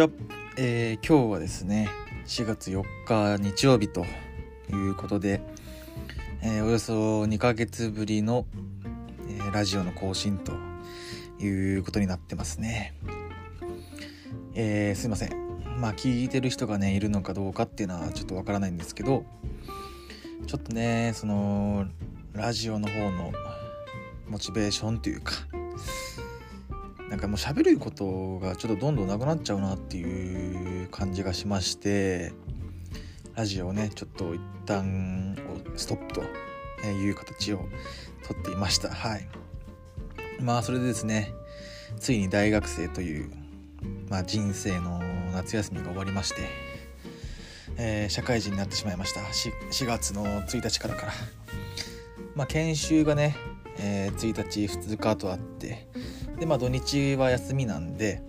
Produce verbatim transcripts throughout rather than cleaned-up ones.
ちは、えー、今日はですねしがつよっか日曜日ということで、えー、およそにかげつぶりの、えー、ラジオの更新ということになってますね、えー、すいません、まあ聞いてる人がねいるのかどうかっていうのはちょっとわからないんですけど、ちょっとねそのラジオの方のモチベーションというか、なんかもう喋ることがちょっとどんどんなくなっちゃうなっていう感じがしまして、ラジオをねちょっと一旦ストップという形をとっていました。はい、まあそれでですね、ついに大学生という、まあ、人生の夏休みが終わりまして、えー、社会人になってしまいました。しがつのついたちからから、まあ、研修がね、えー、ついたちふつかとあって、でまあ、土日は休みなんで、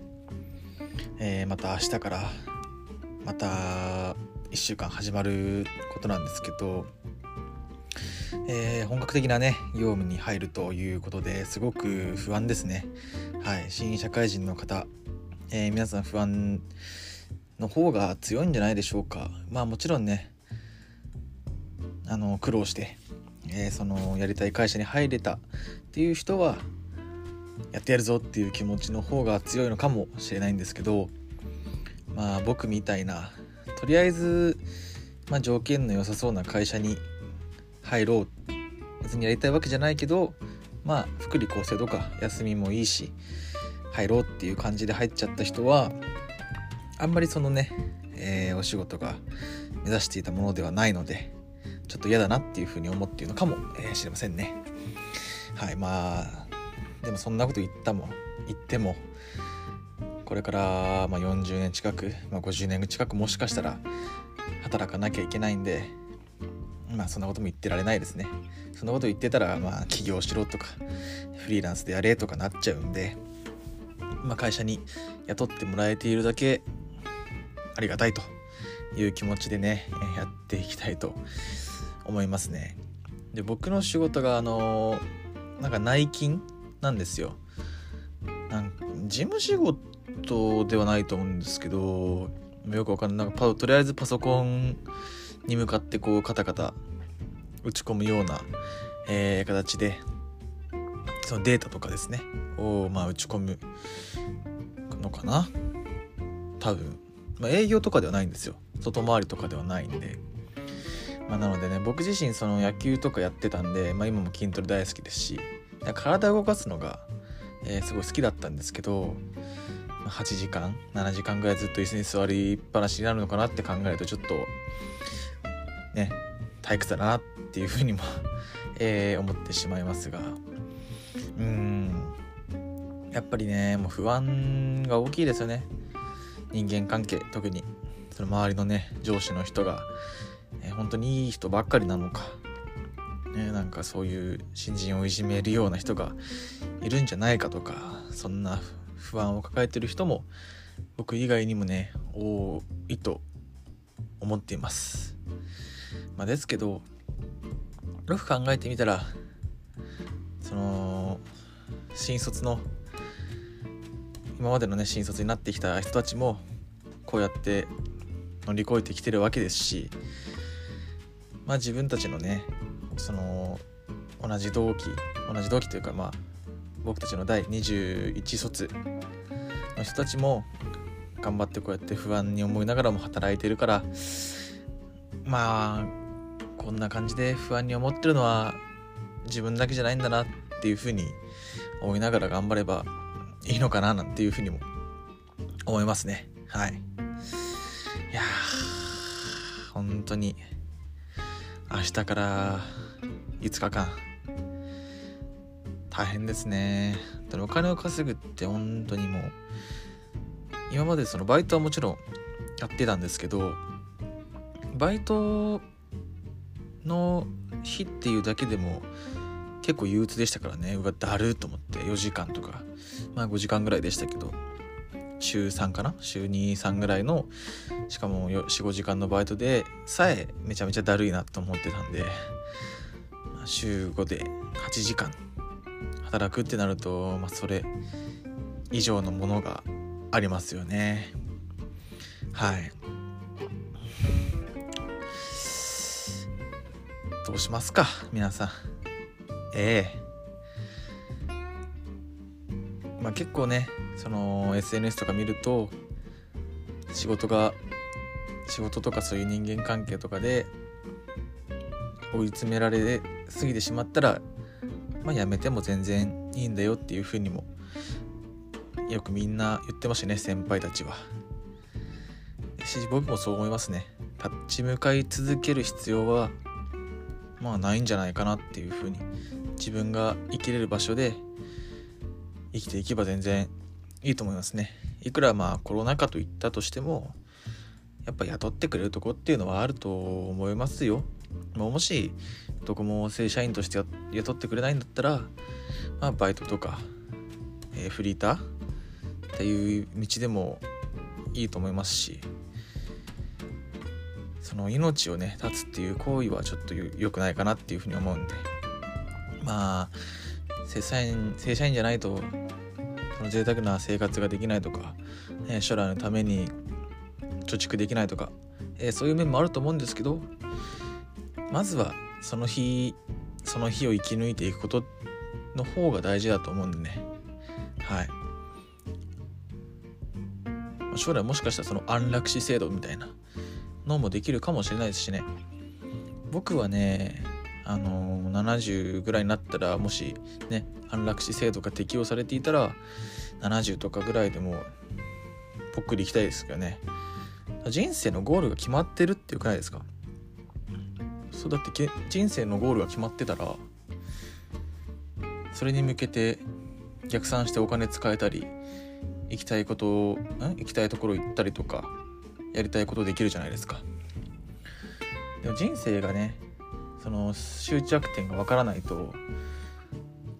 えー、また明日からまたいっしゅうかん始まることなんですけど、えー、本格的なね業務に入るということですごく不安ですね。はい、新社会人の方、えー、皆さん不安の方が強いんじゃないでしょうか。まあもちろんねあの苦労して、えー、そのやりたい会社に入れたっていう人はやってやるぞっていう気持ちの方が強いのかもしれないんですけど、まあ僕みたいなとりあえず、まあ、条件の良さそうな会社に入ろう、別にやりたいわけじゃないけど、まあ福利厚生とか休みもいいし入ろうっていう感じで入っちゃった人はあんまりそのね、えー、お仕事が目指していたものではないので、ちょっと嫌だなっていうふうに思っているのかもしれませんね。はい、まあでもそんなこと言ったも言ってもこれからまあよんじゅうねん近く、まあ、ごじゅうねん近くもしかしたら働かなきゃいけないんで、まあそんなことも言ってられないですね。そんなこと言ってたらまあ起業しろとかフリーランスでやれとかなっちゃうんで、まあ会社に雇ってもらえているだけありがたいという気持ちでねやっていきたいと思いますね。で僕の仕事があのなんか内勤なんですよ。なんか事務仕事ではないと思うんですけど、よくわかんない、なんかとりあえずパソコンに向かってこうカタカタ打ち込むような、えー、形でそのデータとかですねをまあ打ち込むのかな多分、まあ、営業とかではないんですよ。外回りとかではないんで、まあ、なのでね僕自身その野球とかやってたんで、まあ、今も筋トレ大好きですし、体を動かすのが、えー、すごい好きだったんですけど、はちじかんななじかんぐらいずっと椅子に座りっぱなしになるのかなって考えるとちょっとね退屈だなっていうふうにも、えー、思ってしまいますが、うーんやっぱりねもう不安が大きいですよね。人間関係、特にその周りのね上司の人が、えー、本当にいい人ばっかりなのかね、なんかそういう新人をいじめるような人がいるんじゃないかとか、そんな不安を抱えてる人も僕以外にもね多いと思っています、まあ、ですけどよく考えてみたらその新卒の今までのね新卒になってきた人たちもこうやって乗り越えてきてるわけですし、まあ自分たちのねその同じ同期同じ同期というか、まあ僕たちのだいにじゅういちそつの人たちも頑張ってこうやって不安に思いながらも働いてるから、まあこんな感じで不安に思ってるのは自分だけじゃないんだなっていうふうに思いながら頑張ればいいのかななんていうふうにも思いますね。はい、いや本当に明日からいつかかん大変ですね。お金を稼ぐって本当にもう今までそのバイトはもちろんやってたんですけど、バイトの日っていうだけでも結構憂鬱でしたからね。うわだるーと思ってよじかんとか、まあごじかんぐらいでしたけど、しゅうさんかなしゅうに、さんぐらいのしかもよん、ごじかんのバイトでさえめちゃめちゃだるいなと思ってたんで、しゅうごではちじかん働くってなると、まあ、それ以上のものがありますよね。はい。どうしますか皆さん。ええー。まあ結構ね、その エスエヌエス とか見ると仕事が仕事とかそういう人間関係とかで追い詰められすぎてしまったら、まあやめても全然いいんだよっていうふうにもよくみんな言ってましたね、先輩たちは。僕もそう思いますね。立ち向かい続ける必要はまあないんじゃないかなっていうふうに、自分が生きれる場所で生きていけば全然いいと思いますね。いくらまあコロナ禍といったとしても、やっぱ雇ってくれるとこっていうのはあると思いますよ。もしどこも正社員として雇ってくれないんだったら、まあ、バイトとか、えー、フリーターっていう道でもいいと思いますし、その命をね絶つっていう行為はちょっと良くないかなっていうふうに思うんで、まあ正社員、正社員じゃないとその贅沢な生活ができないとか、ね、将来のために貯蓄できないとか、えー、そういう面もあると思うんですけど、まずはその日その日を生き抜いていくことの方が大事だと思うんでね、はい。将来もしかしたらその安楽死制度みたいなのもできるかもしれないですしね。僕はね、あのななじゅうぐらいになったら、もしね安楽死制度が適用されていたらななじゅうとかぐらいでもぽっくりいきたいですけどね。人生のゴールが決まってるっていうくらいですか。そうだってけ人生のゴールが決まってたら、それに向けて逆算してお金使えたり、行きたいことをん行きたいところ行ったりとか、やりたいことできるじゃないですか。でも人生がね、その終着点がわからないと、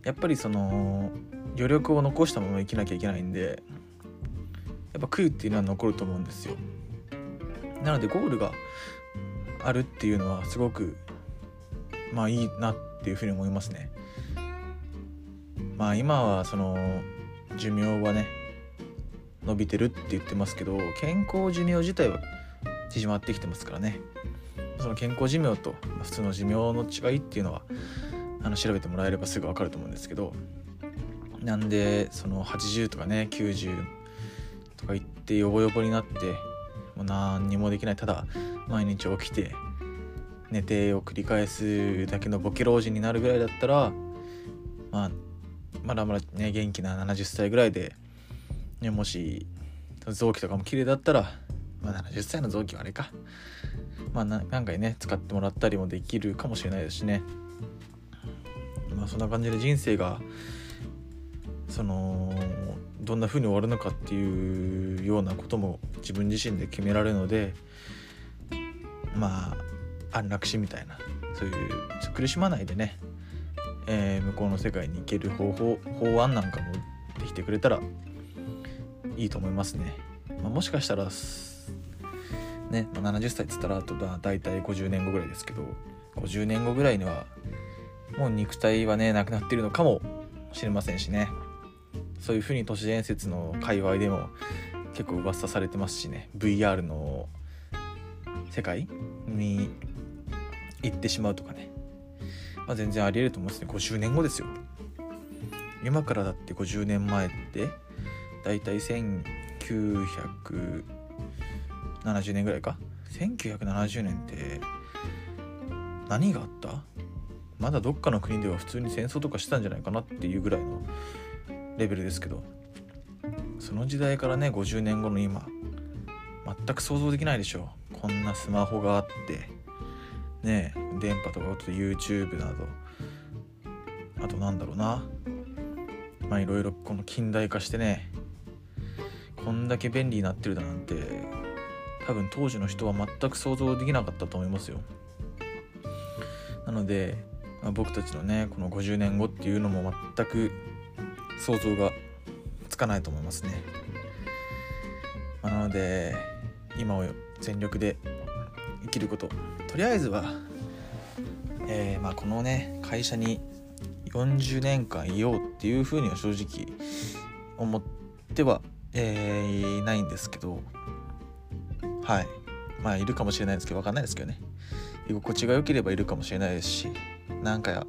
やっぱりその余力を残したまま生きなきゃいけないんで、やっぱ悔いっていうのは残ると思うんですよ。なのでゴールがあるっていうのはすごくまあいいなっていうふうに思いますね。まあ今はその寿命はね伸びてるって言ってますけど、健康寿命自体は縮まってきてますからね。その健康寿命と普通の寿命の違いっていうのはあの調べてもらえればすぐ分かると思うんですけど、なんでそのはちじゅうとかねきゅうじゅうとかいってヨボヨボになってもう何にもできない、ただ毎日起きて寝てを繰り返すだけのボケ老人になるぐらいだったら、まあ、まだまだね元気なななじゅっさいぐらいで、もし臓器とかも綺麗だったら、まあ、ななじゅっさいの臓器はあれか、まあ、何回ね使ってもらったりもできるかもしれないですしね。まあそんな感じで人生がそのどんな風に終わるのかっていうようなことも自分自身で決められるので、まあ安楽死みたいなそういう苦しまないでね、えー、向こうの世界に行ける方法法案なんかもできてくれたらいいと思いますね。まあ、もしかしたらね、まあ、ななじゅっさいっつったらあとだいたいごじゅうねんごぐらいですけど、ごじゅうねんごぐらいにはもう肉体はねなくなっているのかもしれませんしね。そういうふうに都市伝説の界隈でも結構噂されてますしね、 ブイアール の世界に行ってしまうとかね、まあ、全然ありえると思うんですね。ごじゅうねんごですよ。今からだってごじゅうねんまえってだいたいせんきゅうひゃくななじゅうねんぐらいか。せんきゅうひゃくななじゅうねんって何があった？まだどっかの国では普通に戦争とかしてたんじゃないかなっていうぐらいのレベルですけど、その時代からねごじゅうねんごの今、全く想像できないでしょう。こんなスマホがあってねえ、電波とか YouTube など、あとなんだろうな、まあいろいろこの近代化してね、こんだけ便利になってるだなんて多分当時の人は全く想像できなかったと思いますよ。なので、まあ、僕たちのねこのごじゅうねんごっていうのも全く想像がつかないと思いますね。まあ、なので今を全力で生きること、とりあえずは、えーまあ、このね会社によんじゅうねんかんいようっていうふうには正直思ってはえー、ないんですけど、はい、まあいるかもしれないですけど、分かんないですけどね、居心地が良ければいるかもしれないですし、なんか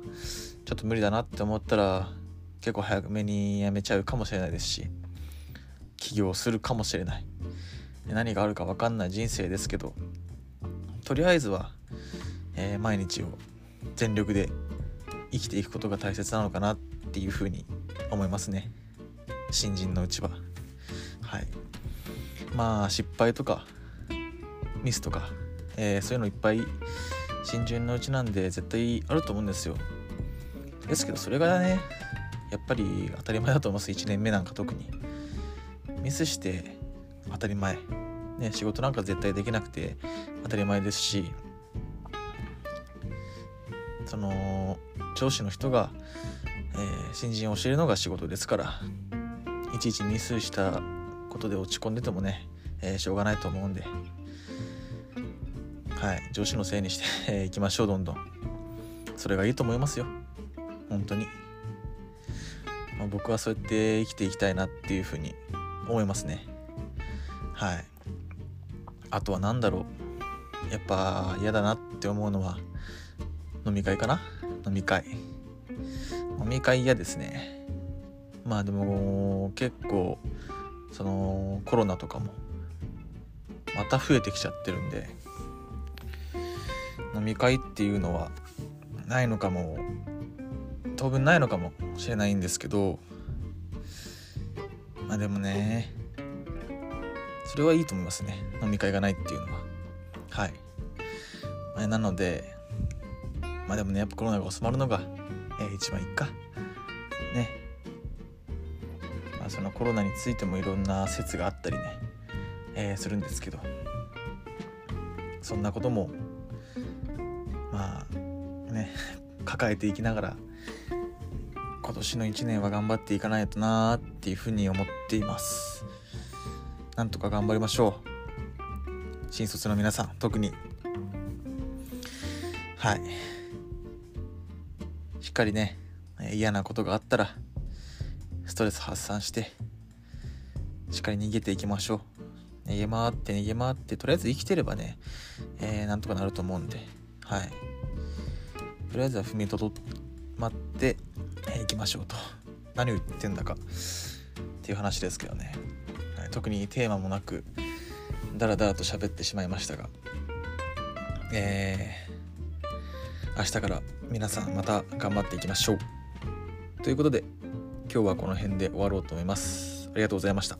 ちょっと無理だなって思ったら結構早めに辞めちゃうかもしれないですし、起業するかもしれない、何があるか分かんない人生ですけど、とりあえずは、えー、毎日を全力で生きていくことが大切なのかなっていうふうに思いますね、新人のうちは。はい、まあ失敗とかミスとか、えー、そういうのいっぱい新人のうちなんで絶対あると思うんですよ。ですけどそれがねやっぱり当たり前だと思います。いちねんめなんか特にミスして当たり前、ね、仕事なんか絶対できなくて当たり前ですし、その上司の人が、えー、新人を教えるのが仕事ですから、いちいちミスしたことで落ち込んでてもね、えー、しょうがないと思うんで、はい、上司のせいにしていきましょう、どんどん。それがいいと思いますよ、本当に。まあ、僕はそうやって生きていきたいなっていうふうに思いますね。はい、あとはなんだろう、やっぱ嫌だなって思うのは飲み会かな。飲み会飲み会嫌ですね。まあでも結構そのコロナとかもまた増えてきちゃってるんで、飲み会っていうのはないのかも、当分ないのかもしれないんですけど、まあでもねそれはいいと思いますね、飲み会がないっていうのは。はい、まあ、なのでまあでもねやっぱコロナが収まるのが、えー、一番いいかね。まあそのコロナについてもいろんな説があったりね、えー、するんですけど、そんなこともまあね抱えていきながら今年のいちねんは頑張っていかないとなーっていうふうに思っています。なんとか頑張りましょう、新卒の皆さん特に。はい、しっかりね嫌なことがあったらストレス発散してしっかり逃げていきましょう。逃げ回って逃げ回ってとりあえず生きてればね、えー、なんとかなると思うんで、はい、とりあえずは踏みとどまっていきましょうと。何を言ってんだかっていう話ですけどね、はい、特にテーマもなくダラダラと喋ってしまいましたが、えー、明日から皆さんまた頑張っていきましょうということで、今日はこの辺で終わろうと思います。ありがとうございました。